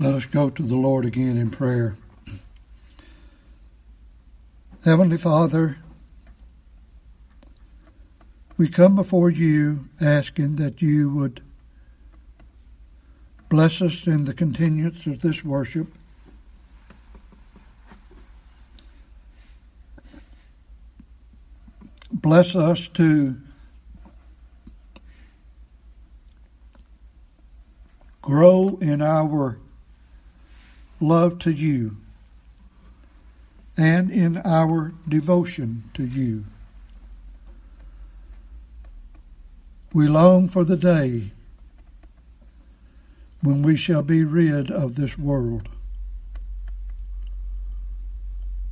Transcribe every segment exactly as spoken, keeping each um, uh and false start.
Let us go to the Lord again in prayer. Heavenly Father, we come before you asking that you would bless us in the continuance of this worship. Bless us to grow in our love to you and in our devotion to you. We long for the day when we shall be rid of this world.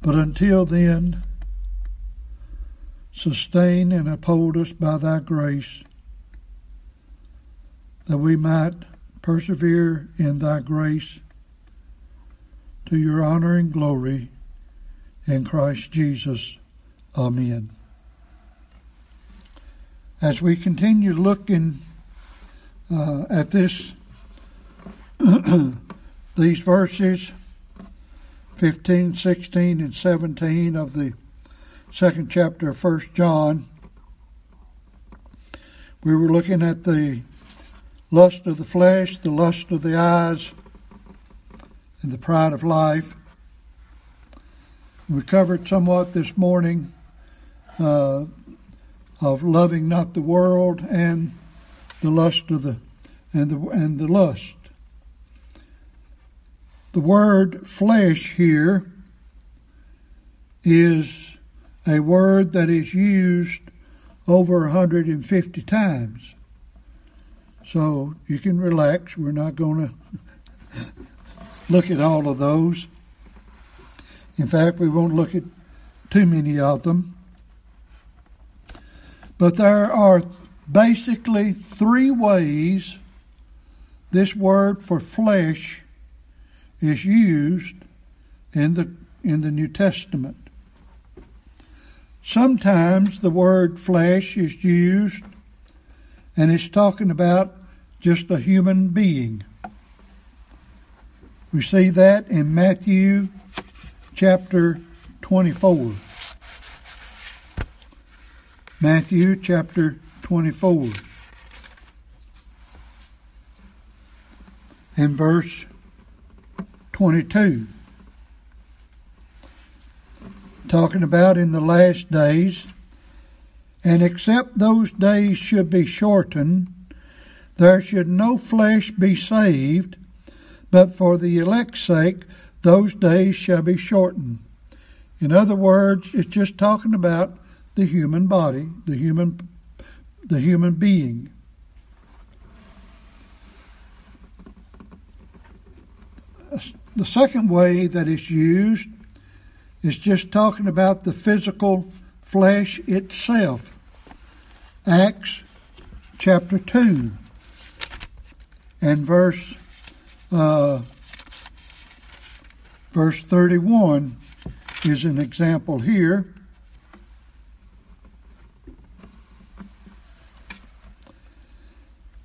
But until then, sustain and uphold us by thy grace, that we might persevere in thy grace to your honor and glory in Christ Jesus. Amen. As we continue looking uh, at this, these verses, fifteen, sixteen, and seventeen of the second chapter of First John, we were looking at the lust of the flesh, the lust of the eyes, and the pride of life. We covered somewhat this morning uh, of loving not the world and the lust of the and the and the lust. The word flesh here is a word that is used over one hundred fifty times. So you can relax. We're not going to look at all of those. In fact, we won't look at too many of them. But there are basically three ways this word for flesh is used in the in the New Testament. Sometimes the word flesh is used and it's talking about just a human being. We see that in Matthew chapter twenty-four. Matthew chapter twenty-four. And verse twenty-two. Talking about in the last days. And except those days should be shortened, there should no flesh be saved, but for the elect's sake, those days shall be shortened. In other words, it's just talking about the human body, the human, the human being. The second way that it's used is just talking about the physical flesh itself. Acts chapter two and verse uh, verse thirty-one is an example here.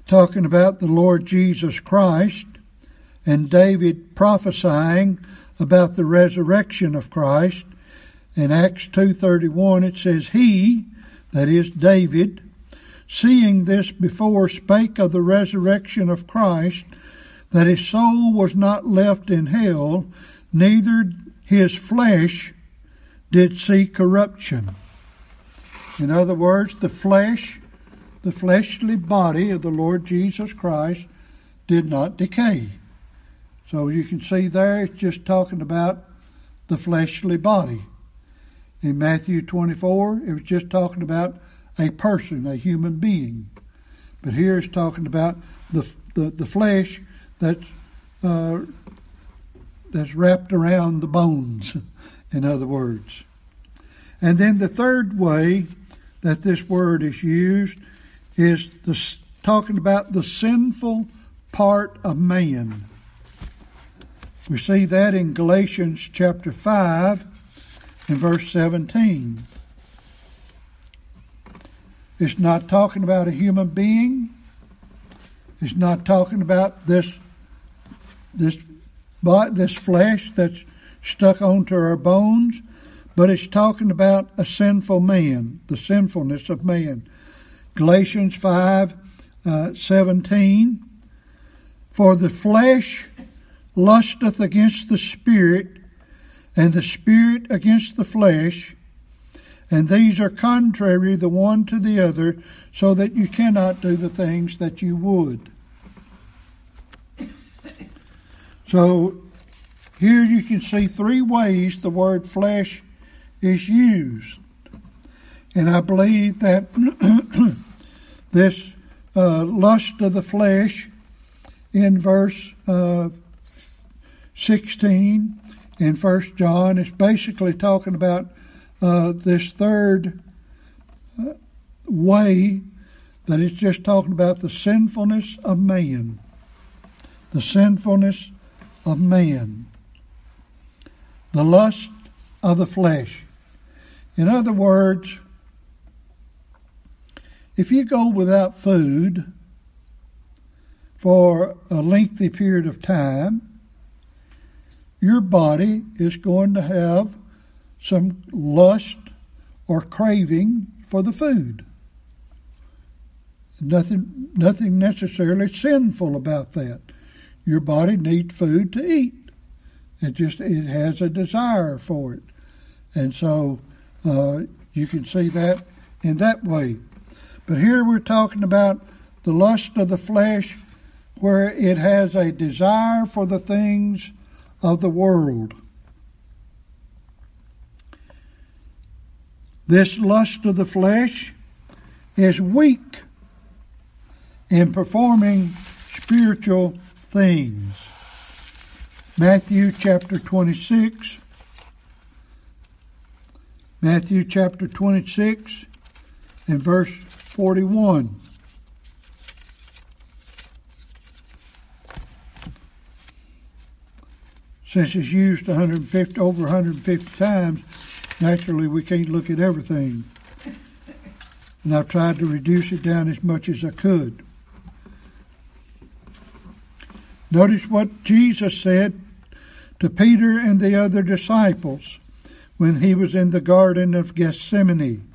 Talking about the Lord Jesus Christ and David prophesying about the resurrection of Christ. In Acts two thirty-one it says, "He," that is David, "seeing this before spake of the resurrection of Christ, that his soul was not left in hell, neither his flesh did see corruption." In other words, the flesh, the fleshly body of the Lord Jesus Christ did not decay. So you can see there it's just talking about the fleshly body. In Matthew twenty-four, it was just talking about a person, a human being. But here it's talking about the the, the flesh that's, uh, that's wrapped around the bones, in other words. And then the third way that this word is used is the, talking about the sinful part of man. We see that in Galatians chapter five. In verse seventeen, it's not talking about a human being. It's not talking about this, this body, this flesh that's stuck onto our bones, but it's talking about a sinful man, the sinfulness of man. Galatians five uh, seventeen. For the flesh lusteth against the spirit, and the spirit against the flesh, and these are contrary the one to the other, so that you cannot do the things that you would. So here you can see three ways the word flesh is used. And I believe that this uh, lust of the flesh in verse uh, sixteen in First John is basically talking about uh, this third uh, way, that it's just talking about the sinfulness of man. The sinfulness of man. The lust of the flesh. In other words, if you go without food for a lengthy period of time, your body is going to have some lust or craving for the food. Nothing, nothing necessarily sinful about that. Your body needs food to eat. It just it has a desire for it. And so uh, you can see that in that way. But here we're talking about the lust of the flesh, where it has a desire for the things of the world. This lust of the flesh is weak in performing spiritual things. Matthew chapter twenty-six. Matthew chapter twenty-six and verse forty-one. Since it's used one hundred fifty, over one hundred fifty times, naturally we can't look at everything. And I've tried to reduce it down as much as I could. Notice what Jesus said to Peter and the other disciples when he was in the Garden of Gethsemane.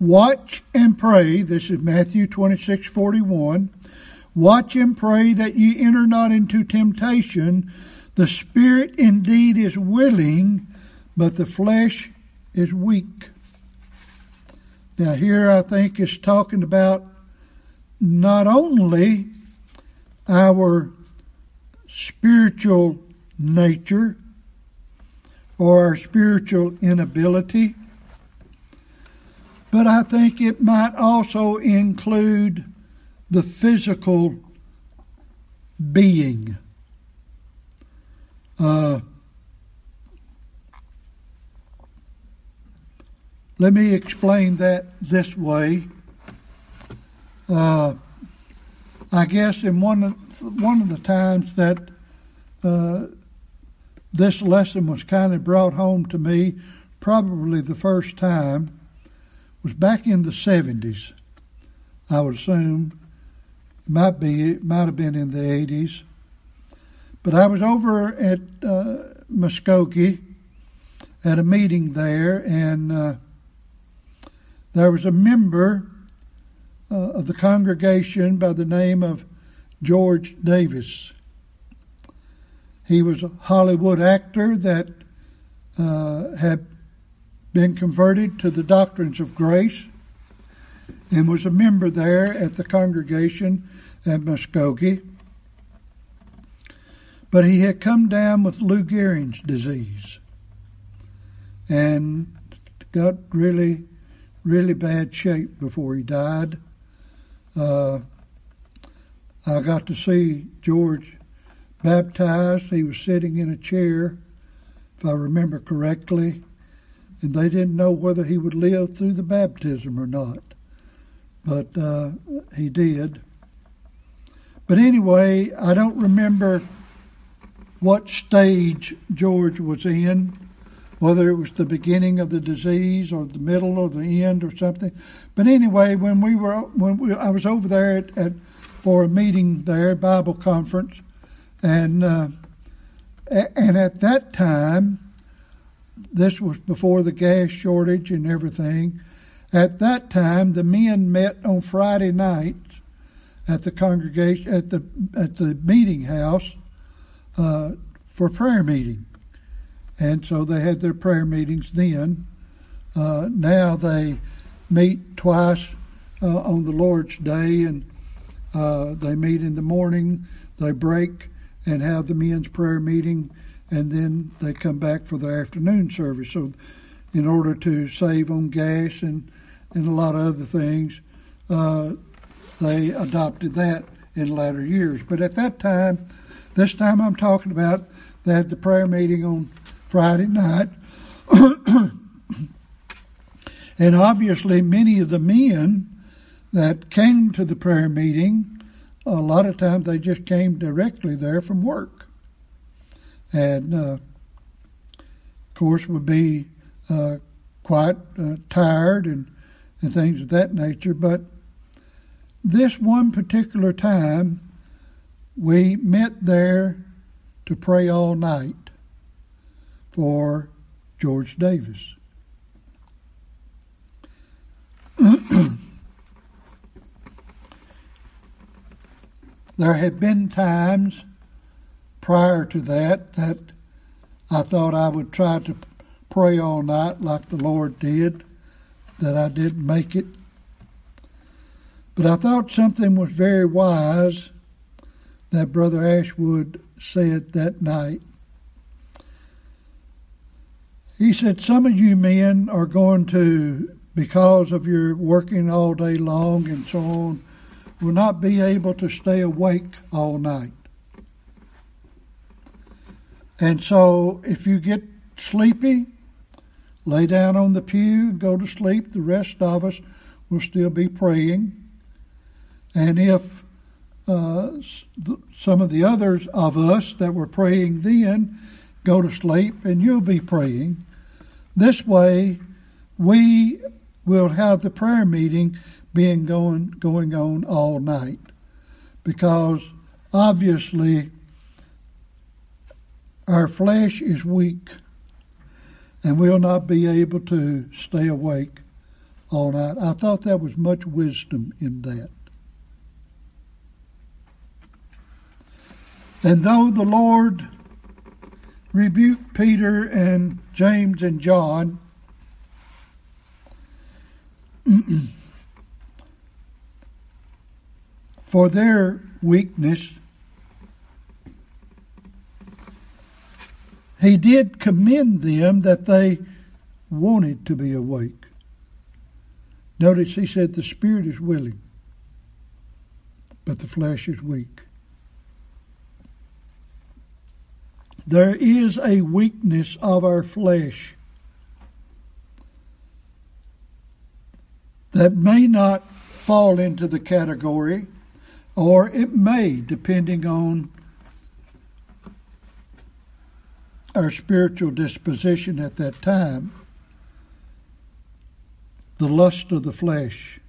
Watch and pray, this is Matthew twenty-six, forty-one. Watch and pray that ye enter not into temptation. The spirit indeed is willing, but the flesh is weak. Now here I think is talking about not only our spiritual nature or our spiritual inability, but I think it might also include the physical being. Uh, let me explain that this way. Uh, I guess in one of, one of the times that uh, this lesson was kind of brought home to me, probably the first time, was back in the seventies. I would assume might be it might have been in the eighties, but I was over at uh, Muskogee at a meeting there, and uh, there was a member Uh, of the congregation by the name of George Davis. He was a Hollywood actor that uh, had been converted to the doctrines of grace and was a member there at the congregation at Muskogee. But he had come down with Lou Gehrig's disease and got really, really bad shape before he died. Uh, I got to see George baptized. He was sitting in a chair, if I remember correctly, and they didn't know whether he would live through the baptism or not, but uh, he did. But anyway, I don't remember what stage George was in, whether it was the beginning of the disease or the middle or the end or something. But anyway, when we were, when we, I was over there at, at for a meeting there, Bible conference, and uh, And at that time, this was before the gas shortage and everything, at that time the men met on Friday nights at the congregation at the at the meeting house uh, for prayer meeting. And so they had their prayer meetings then. Uh, now they meet twice uh, on the Lord's Day, and uh, they meet in the morning, they break and have the men's prayer meeting, and then they come back for the afternoon service. So in order to save on gas and, and a lot of other things, uh, they adopted that in latter years. But at that time, this time I'm talking about, they had the prayer meeting on Friday night. And obviously many of the men that came to the prayer meeting, a lot of times they just came directly there from work. And, uh, of course, would be uh, quite uh, tired and, and things of that nature. But this one particular time, we met there to pray all night for George Davis. There had been times prior to that that I thought I would try to pray all night like the Lord did, that I didn't make it. But I thought something was very wise that Brother Ashwood said that night. He said, "Some of you men are going to, because of your working all day long and so on, will not be able to stay awake all night. And so if you get sleepy, lay down on the pew, go to sleep. The rest of us will still be praying. And if uh, some of the others of us that were praying then go to sleep, and you'll be praying. This way we will have the prayer meeting being going going on all night." Because obviously our flesh is weak and we'll not be able to stay awake all night. I thought there was much wisdom in that. And though the Lord rebuked Peter and James and John, for their weakness, he did commend them that they wanted to be awake. Notice he said the spirit is willing, but the flesh is weak. There is a weakness of our flesh that may not fall into the category, or it may, depending on our spiritual disposition at that time. The lust of the flesh.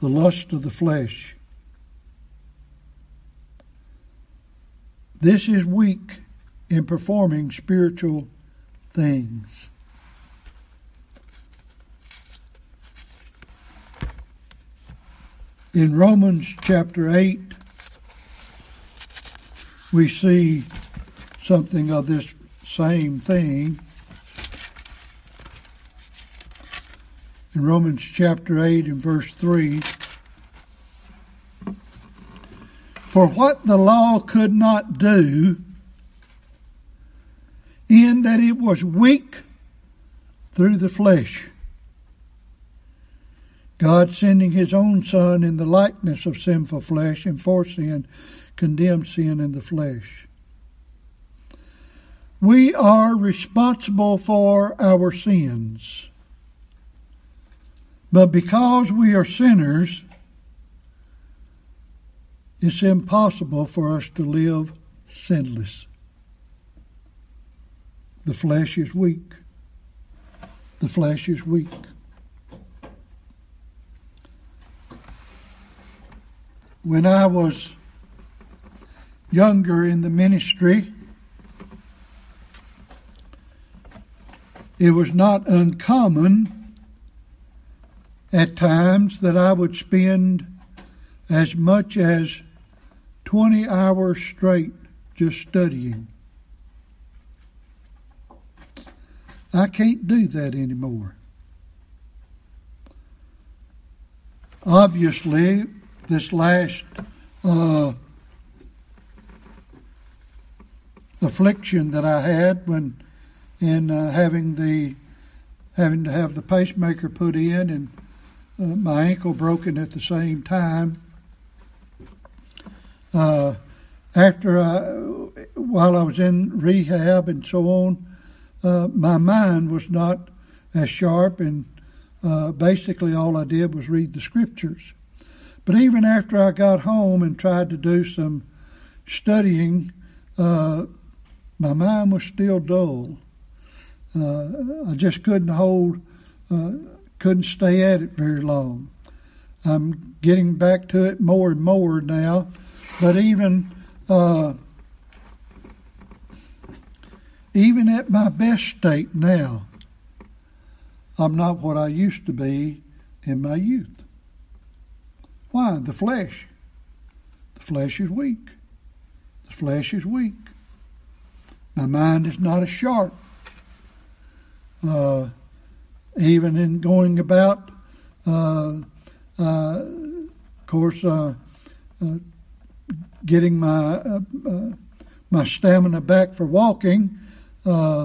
The lust of the flesh. This is weak in performing spiritual things. In Romans chapter eight, we see something of this same thing. In Romans chapter eight and verse three, "For what the law could not do, in that it was weak through the flesh, God sending his own Son in the likeness of sinful flesh, and for sin condemned sin in the flesh." We are responsible for our sins. But because we are sinners, it's impossible for us to live sinless. The flesh is weak. The flesh is weak. When I was younger in the ministry, it was not uncommon at times that I would spend as much as twenty hours straight just studying. I can't do that anymore. Obviously, this last uh, affliction that I had when in uh, having the having to have the pacemaker put in and uh, my ankle broken at the same time. Uh, after I, while I was in rehab and so on, uh, my mind was not as sharp, and uh, basically all I did was read the scriptures. But even after I got home and tried to do some studying, uh, my mind was still dull. Uh, I just couldn't hold, uh, couldn't stay at it very long. I'm getting back to it more and more now, but even uh, even at my best state now, I'm not what I used to be in my youth. Why? The flesh. The flesh is weak. The flesh is weak. My mind is not as sharp. Uh, even in going about, uh, uh, of course, uh, uh, getting my uh, uh, my stamina back for walking, uh,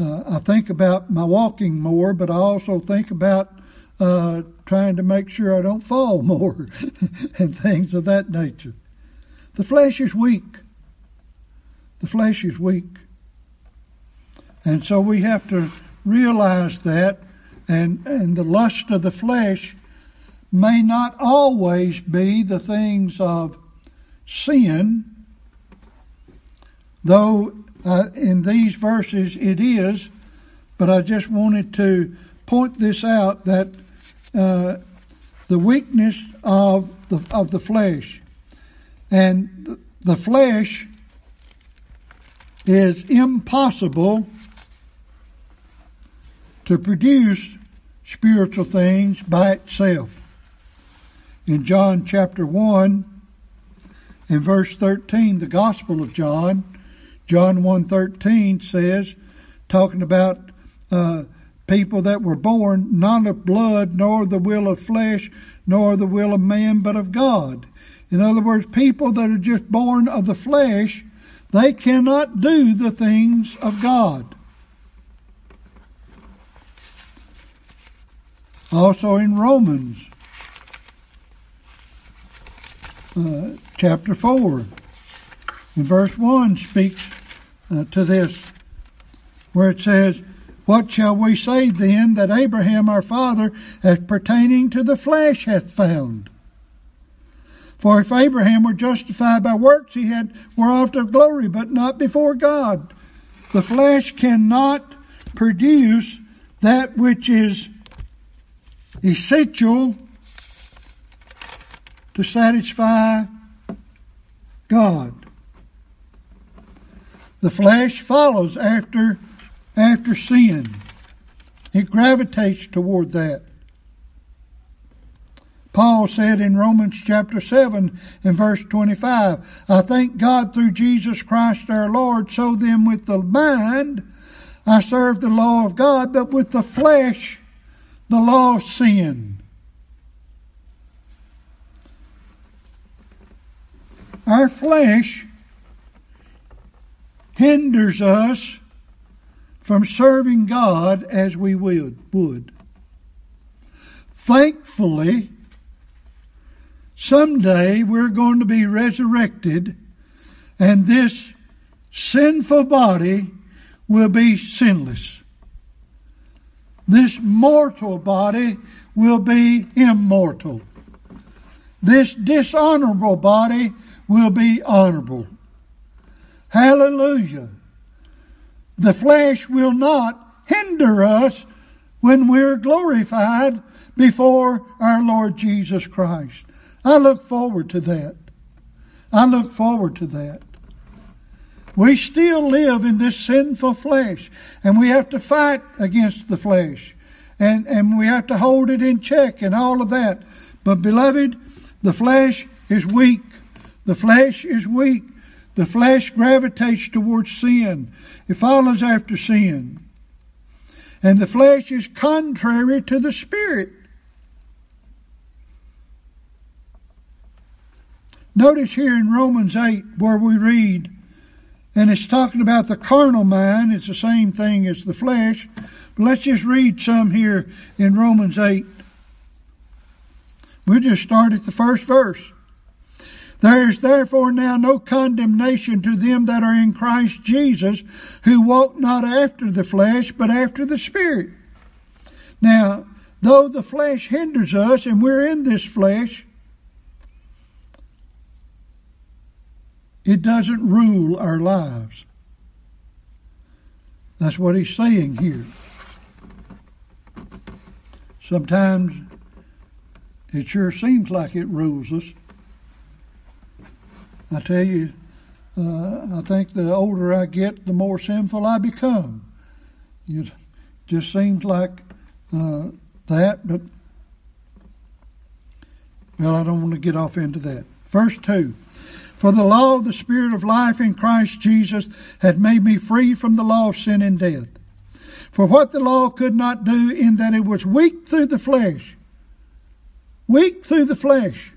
uh, I think about my walking more, but I also think about uh, trying to make sure I don't fall more and things of that nature. The flesh is weak. The flesh is weak. And so we have to realize that, and, and the lust of the flesh may not always be the things of sin, though uh, in these verses it is, but I just wanted to point this out, that uh, the weakness of the, of the flesh, and the flesh is impossible to produce spiritual things by itself. In John chapter one, in verse thirteen, the Gospel of John, John one thirteen says, talking about uh, people that were born not of blood, nor the will of flesh, nor the will of man, but of God. In other words, people that are just born of the flesh, they cannot do the things of God. Also in Romans uh, chapter four, and verse one speaks uh, to this, where it says, "What shall we say then that Abraham our father, as pertaining to the flesh, hath found? For if Abraham were justified by works, he had whereof of glory, but not before God." The flesh cannot produce that which is essential to satisfy God. The flesh follows after after sin. It gravitates toward that. Paul said in Romans chapter seven and verse twenty-five, "I thank God through Jesus Christ our Lord, so then with the mind I serve the law of God, but with the flesh the law of sin." Our flesh hinders us from serving God as we would. Thankfully, someday we're going to be resurrected, and this sinful body will be sinless. This mortal body will be immortal. This dishonorable body will be honorable. Hallelujah. The flesh will not hinder us when we're glorified before our Lord Jesus Christ. I look forward to that. I look forward to that. We still live in this sinful flesh, and we have to fight against the flesh, and, and we have to hold it in check and all of that. But, beloved, the flesh is weak. The flesh is weak. The flesh gravitates towards sin. It follows after sin. And the flesh is contrary to the Spirit. Notice here in Romans eight where we read, and it's talking about the carnal mind. It's the same thing as the flesh. But let's just read some here in Romans eight. We'll just start at the first verse. There is therefore now no condemnation to them that are in Christ Jesus, who walk not after the flesh, but after the Spirit. Now, though the flesh hinders us, and we're in this flesh, it doesn't rule our lives. That's what he's saying here. Sometimes it sure seems like it rules us. I tell you, uh, I think the older I get, the more sinful I become. It just seems like uh, that, but, well, I don't want to get off into that. Verse two. For the law of the Spirit of life in Christ Jesus had made me free from the law of sin and death. For what the law could not do in that it was weak through the flesh. Weak through the flesh.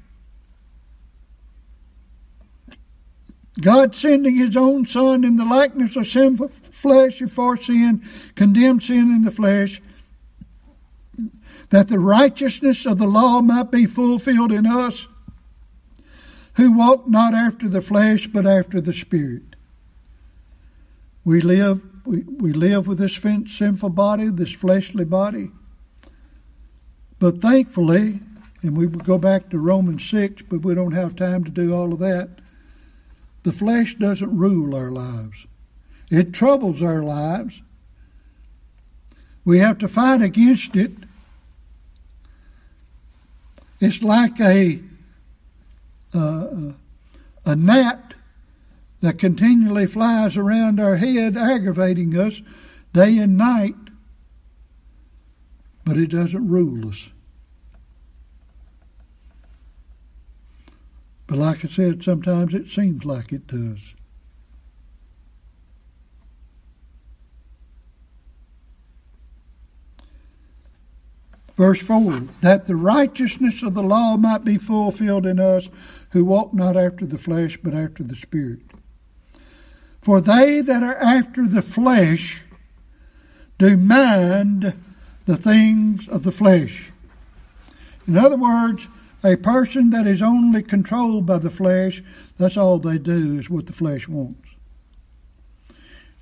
God sending His own Son in the likeness of sinful flesh for sin, condemned sin in the flesh, that the righteousness of the law might be fulfilled in us, who walk not after the flesh, but after the Spirit. We live, we, we live with this sinful body, this fleshly body. But thankfully, and we will go back to Romans six, but we don't have time to do all of that, the flesh doesn't rule our lives. It troubles our lives. We have to fight against it. It's like a Uh, a gnat that continually flies around our head, aggravating us day and night, but it doesn't rule us. But like I said, sometimes it seems like it does. Verse four, that the righteousness of the law might be fulfilled in us, who walk not after the flesh, but after the Spirit. For they that are after the flesh do mind the things of the flesh. In other words, a person that is only controlled by the flesh, that's all they do is what the flesh wants.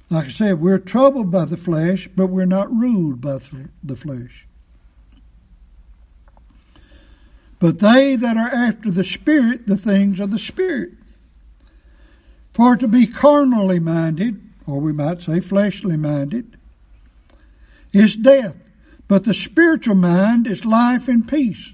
Like I said, we're troubled by the flesh, but we're not ruled by the flesh. But they that are after the Spirit, the things of the Spirit. For to be carnally minded, or we might say fleshly minded, is death. But the spiritual mind is life and peace.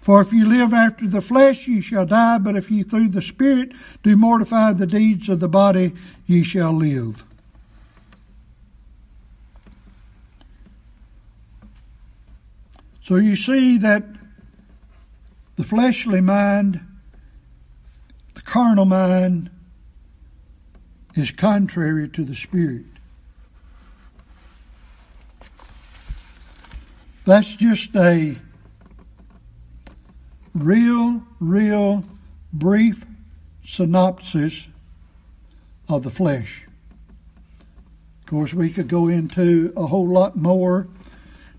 For if you live after the flesh, ye shall die, but if ye through the Spirit do mortify the deeds of the body, ye shall live. So you see that the fleshly mind, the carnal mind, is contrary to the Spirit. That's just a real, real brief synopsis of the flesh. Of course, we could go into a whole lot more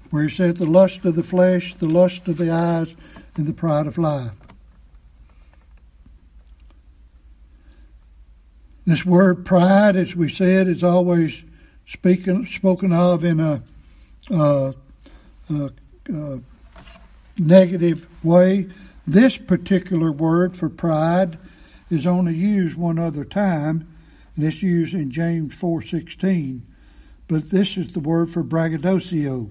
where he said the lust of the flesh, the lust of the eyes, and the pride of life. This word pride, as we said, is always speaking, spoken of in a, a, a, a negative way. This particular word for pride is only used one other time, and it's used in James four sixteen. But this is the word for braggadocio.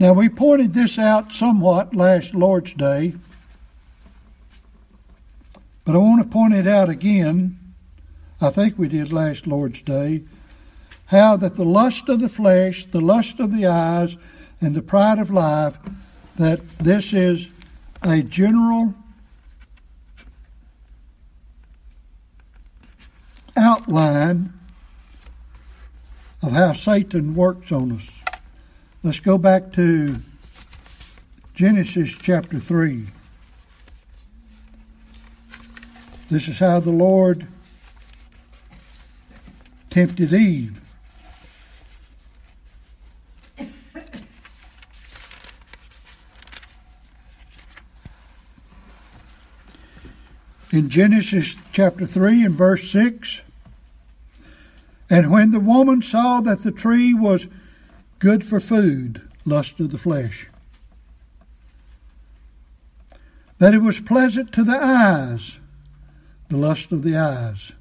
Now, we pointed this out somewhat last Lord's Day, but I want to point it out again. I think we did last Lord's Day, how that the lust of the flesh, the lust of the eyes, and the pride of life, that this is a general outline of how Satan works on us. Let's go back to Genesis chapter three. This is how the Lord tempted Eve. In Genesis chapter three and verse six, and when the woman saw that the tree was good for food, lust of the flesh, that it was pleasant to the eyes, the lust of the eyes,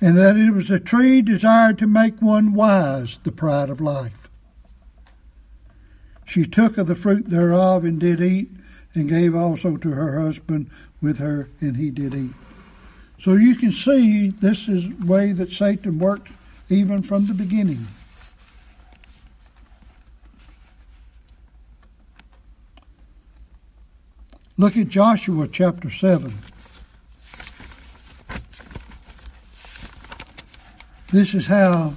and that it was a tree desired to make one wise, the pride of life. She took of the fruit thereof and did eat, and gave also to her husband with her, and he did eat. So you can see this is the way that Satan worked even from the beginning. Look at Joshua chapter seven. This is how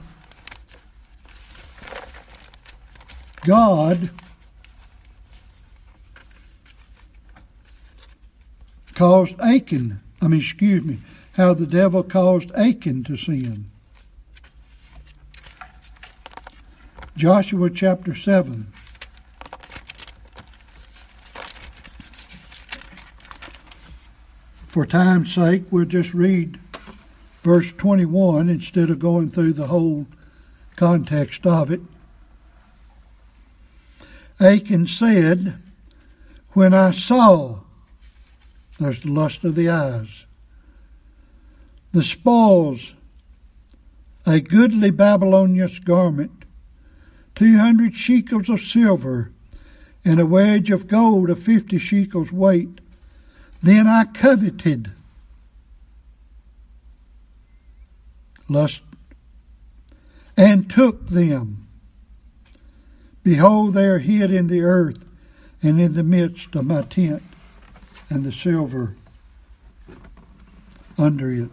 God caused Achan, I mean, excuse me, how the devil caused Achan to sin. Joshua chapter seven. For time's sake, we'll just read verse twenty-one instead of going through the whole context of it. Achan said, when I saw, there's the lust of the eyes, the spoils, a goodly Babylonian garment, two hundred shekels of silver, and a wedge of gold of fifty shekels weight. Then I coveted, lust, and took them. Behold, they are hid in the earth, and in the midst of my tent, and the silver under it.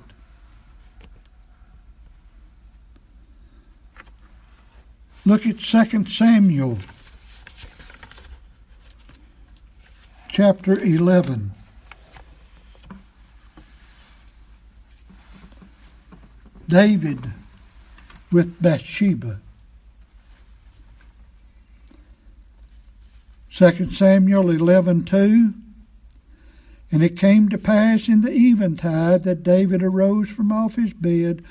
Look at Second Samuel chapter eleven. David with Bathsheba. Second Samuel eleven two. And it came to pass in the eventide that David arose from off his bed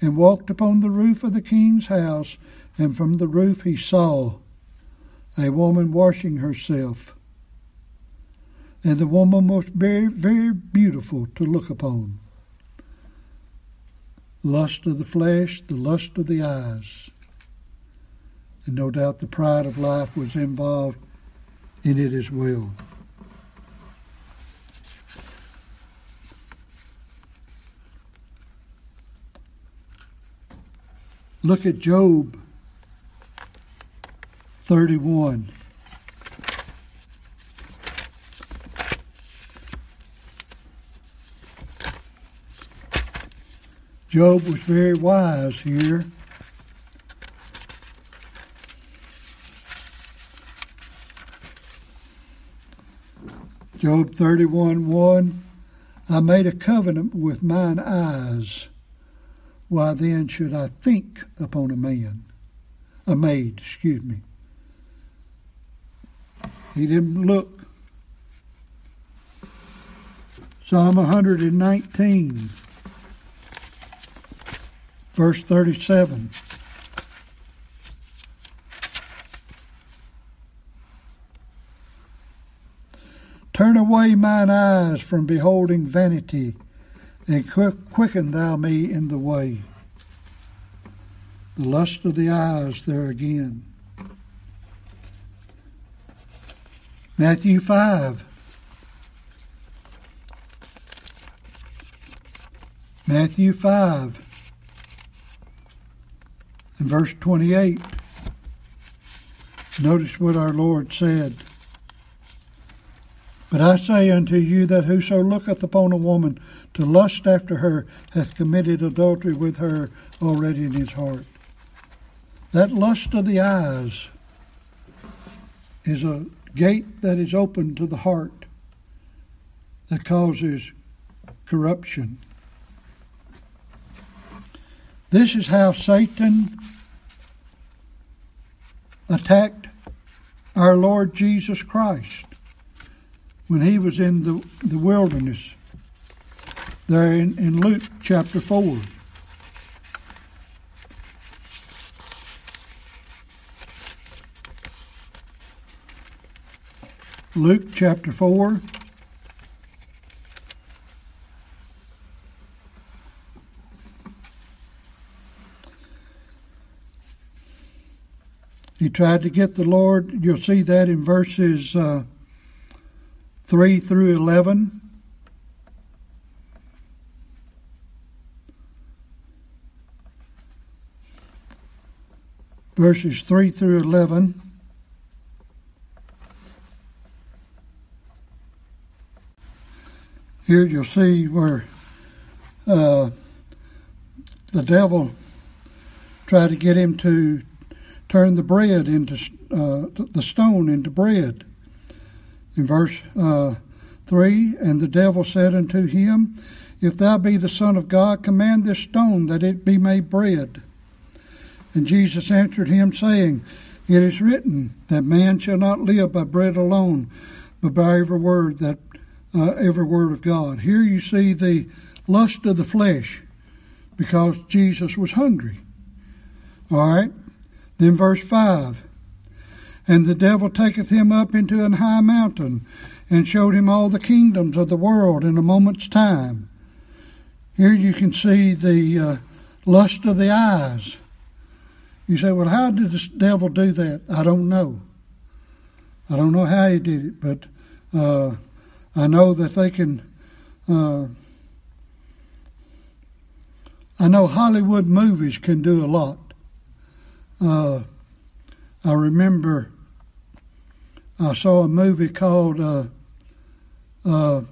and walked upon the roof of the king's house, and from the roof he saw a woman washing herself. And the woman was very, very beautiful to look upon. Lust of the flesh, the lust of the eyes. And no doubt the pride of life was involved in it as well. Look at Job thirty-one. Job was very wise here. Job thirty-one one, I made a covenant with mine eyes. Why then should I think upon a man? A maid, excuse me. He didn't look. Psalm one nineteen, verse thirty-seven. Turn away mine eyes from beholding vanity, and quicken thou me in the way. The lust of the eyes there again. Matthew five. Matthew five and verse twenty-eight. Notice what our Lord said. But I say unto you that whoso looketh upon a woman to lust after her hath committed adultery with her already in his heart. That lust of the eyes is a gate that is open to the heart that causes corruption. This is how Satan attacked our Lord Jesus Christ when he was in the, the wilderness, there in, in Luke chapter four. Luke chapter four. He tried to get the Lord, you'll see that in verses Uh, three through eleven. Verses three through eleven. Here you'll see where uh, the devil tried to get him to turn the bread into uh, the stone into bread. In verse uh, three, and the devil said unto him, If thou be the Son of God, command this stone that it be made bread. And Jesus answered him, saying, It is written that man shall not live by bread alone, but by every word that uh, every word of God. Here you see the lust of the flesh, because Jesus was hungry. All right. Then verse five. And the devil taketh him up into an high mountain, and showed him all the kingdoms of the world in a moment's time. Here you can see the uh, lust of the eyes. You say, well, how did the devil do that? I don't know. I don't know how he did it, but uh, I know that they can... Uh, I know Hollywood movies can do a lot. Uh, I remember... I saw a movie called uh, uh,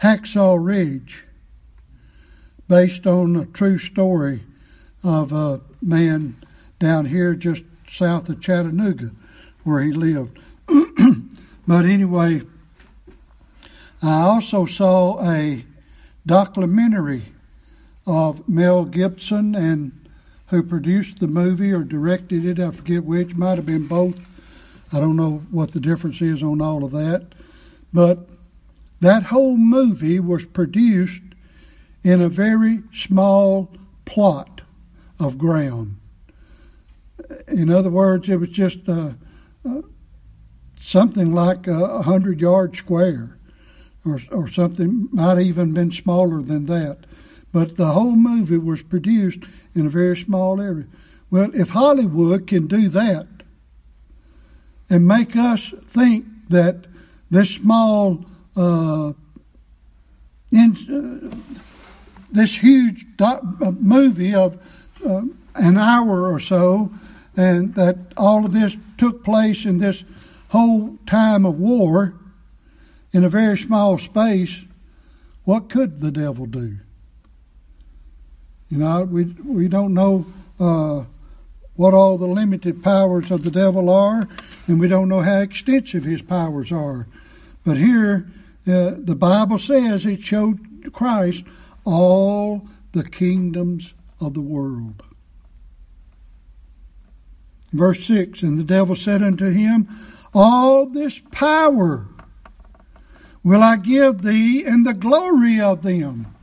Hacksaw Ridge, based on a true story of a man down here just south of Chattanooga where he lived. But anyway, I also saw a documentary of Mel Gibson, and who produced the movie or directed it, I forget which, might have been both. I don't know what the difference is on all of that. But that whole movie was produced in a very small plot of ground. In other words, it was just uh, uh, something like a hundred-yard square or, or something, might even been smaller than that. But the whole movie was produced in a very small area. Well, if Hollywood can do that, and make us think that this small, uh, in, uh, this huge doc- movie of uh, an hour or so, and that all of this took place in this whole time of war in a very small space, what could the devil do? You know, we we don't know uh, what all the limited powers of the devil are, and we don't know how extensive his powers are. But here, uh, the Bible says it showed Christ all the kingdoms of the world. Verse six, and the devil said unto him, all this power will I give thee, and the glory of them.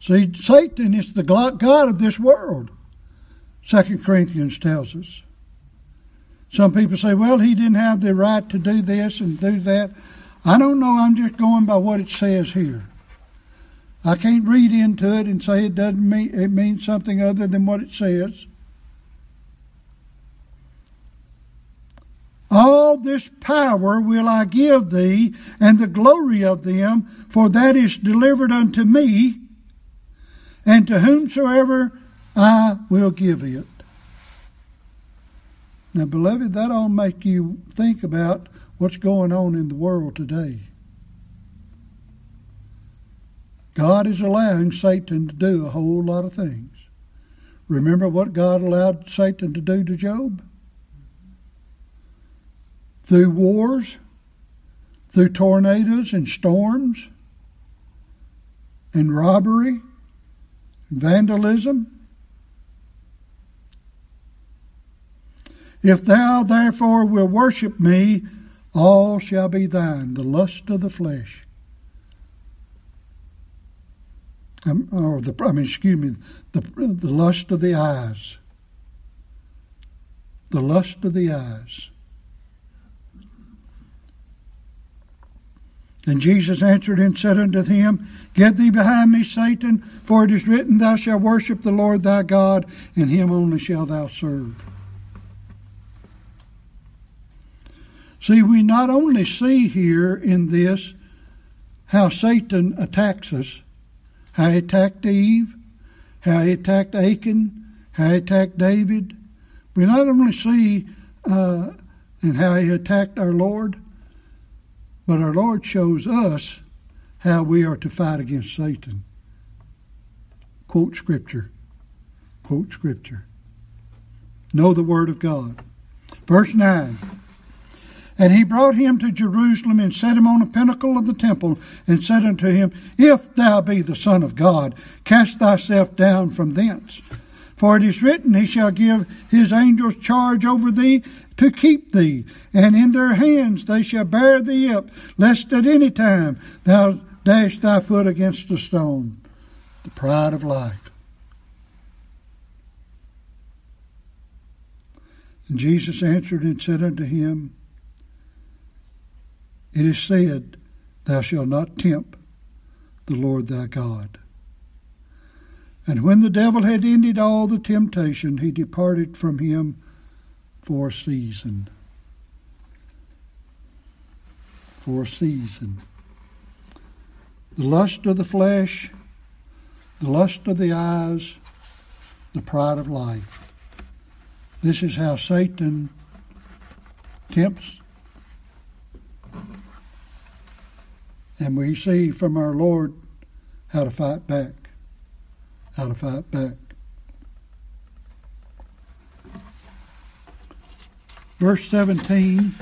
See, Satan is the god of this world, Second Corinthians tells us. Some people say, well, he didn't have the right to do this and do that. I don't know, I'm just going by what it says here. I can't read into it and say it doesn't mean, it means something other than what it says. All this power will I give thee, and the glory of them, for that is delivered unto me, and to whomsoever I will give it. Now, beloved, that all make you think about what's going on in the world today. God is allowing Satan to do a whole lot of things. Remember what God allowed Satan to do to Job? Through wars, through tornadoes and storms, and robbery, and vandalism. If thou therefore wilt worship me, all shall be thine, the lust of the flesh. Um, or the, I mean, excuse me, the, the lust of the eyes. The lust of the eyes. And Jesus answered and said unto him, get thee behind me, Satan, for it is written, thou shalt worship the Lord thy God, and him only shalt thou serve. See, we not only see here in this how Satan attacks us, how he attacked Eve, how he attacked Achan, how he attacked David. We not only see uh, and how he attacked our Lord, but our Lord shows us how we are to fight against Satan. Quote Scripture. Quote Scripture. Know the Word of God. Verse nine. And he brought him to Jerusalem, and set him on a pinnacle of the temple, and said unto him, if thou be the Son of God, cast thyself down from thence. For it is written, he shall give his angels charge over thee to keep thee, and in their hands they shall bear thee up, lest at any time thou dash thy foot against a stone. The pride of life. And Jesus answered and said unto him, it is said, thou shalt not tempt the Lord thy God. And when the devil had ended all the temptation, he departed from him for a season. For a season. The lust of the flesh, the lust of the eyes, the pride of life. This is how Satan tempts. And we see from our Lord how to fight back. How to fight back. Verse seventeen.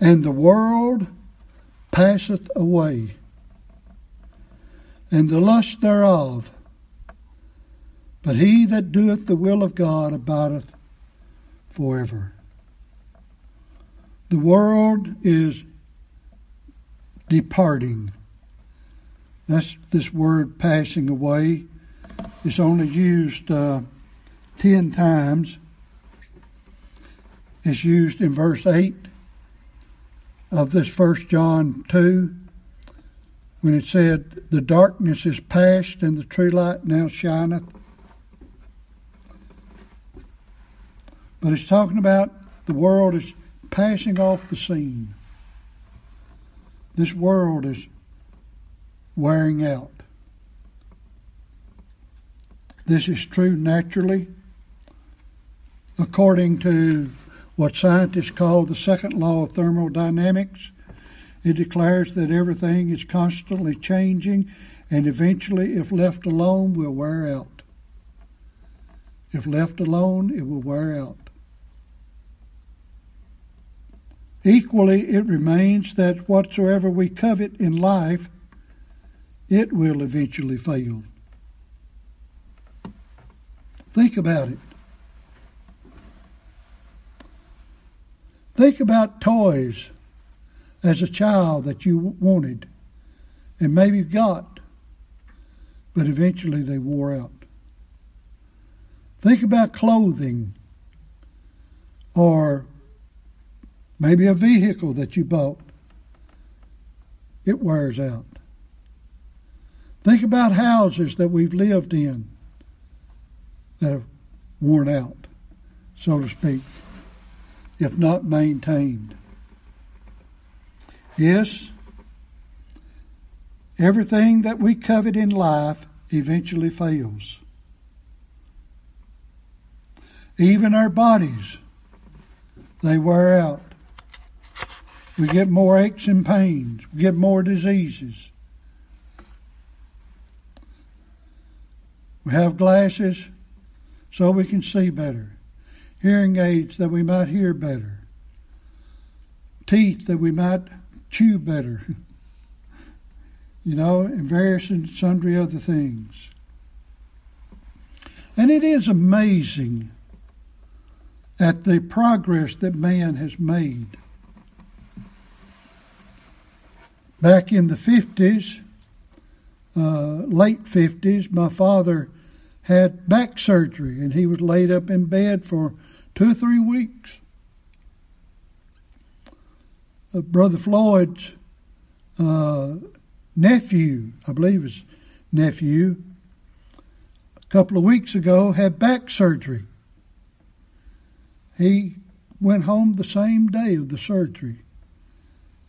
And the world passeth away, and the lust thereof. But he that doeth the will of God abideth forever. The world is departing. That's this word passing away. It's only used uh, ten times. It's used in verse eight of this First John two when it said, the darkness is past and the true light now shineth. But it's talking about the world is passing off the scene. This world is wearing out. This is true naturally. According to what scientists call the second law of thermodynamics. It declares that everything is constantly changing and eventually, if left alone, will wear out. If left alone, it will wear out. Equally, it remains that whatsoever we covet in life, it will eventually fail. Think about it. Think about toys as a child that you wanted and maybe got, but eventually they wore out. Think about clothing or maybe a vehicle that you bought. It wears out. Think about houses that we've lived in that have worn out, so to speak, if not maintained. Yes, everything that we covet in life eventually fails. Even our bodies, they wear out. We get more aches and pains. We get more diseases. We have glasses so we can see better. Hearing aids that we might hear better. Teeth that we might chew better. You know, and various and sundry other things. And it is amazing at the progress that man has made. Back in the fifties, uh, late fifties, my father had back surgery and he was laid up in bed for two or three weeks. Uh, Brother Floyd's uh, nephew, I believe his nephew, a couple of weeks ago had back surgery. He went home the same day of the surgery,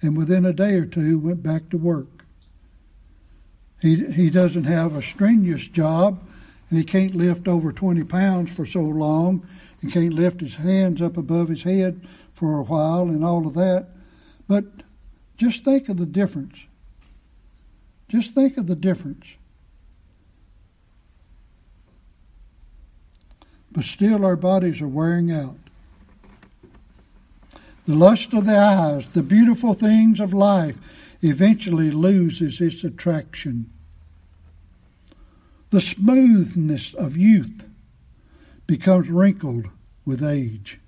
and within a day or two went back to work. He he doesn't have a strenuous job, and he can't lift over twenty pounds for so long, and can't lift his hands up above his head for a while and all of that. But just think of the difference. Just think of the difference. But still our bodies are wearing out. The lust of the eyes, the beautiful things of life, eventually loses its attraction. The smoothness of youth becomes wrinkled with age.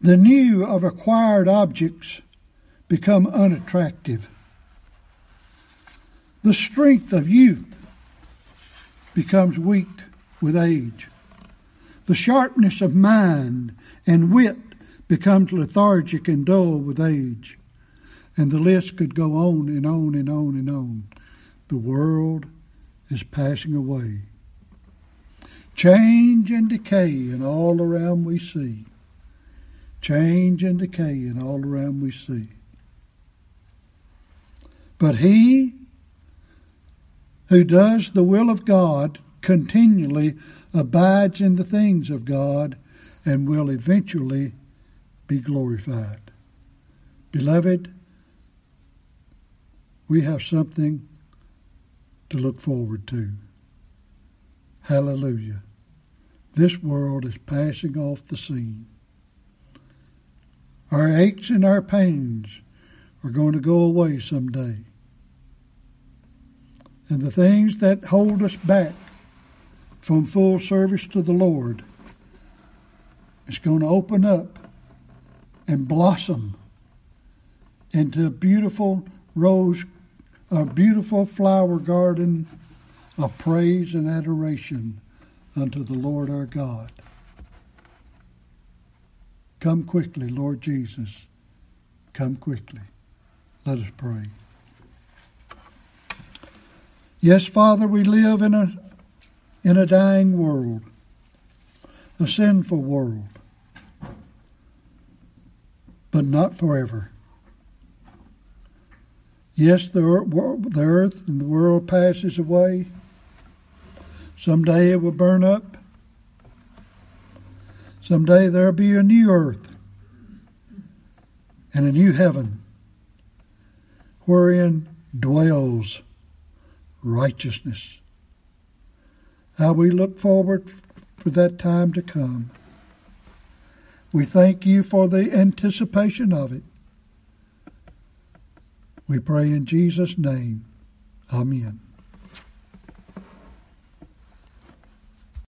The new of acquired objects become unattractive. The strength of youth becomes weak with age. The sharpness of mind and wit becomes lethargic and dull with age. And the list could go on and on and on and on. The world is passing away. Change and decay and all around we see. Change and decay and all around we see. But he who does the will of God continually abides in the things of God, and will eventually be glorified. Beloved, we have something to look forward to. Hallelujah. This world is passing off the scene. Our aches and our pains are going to go away someday. And the things that hold us back from full service to the Lord, it's going to open up and blossom into a beautiful rose, a beautiful flower garden of praise and adoration unto the Lord our God. Come quickly, Lord Jesus. Come quickly. Let us pray. Yes, Father, we live in a In a dying world, a sinful world, but not forever. Yes, the earth and the world passes away. Someday it will burn up. Someday there'll be a new earth and a new heaven wherein dwells righteousness. How we look forward for that time to come. We thank you for the anticipation of it. We pray in Jesus' name. Amen.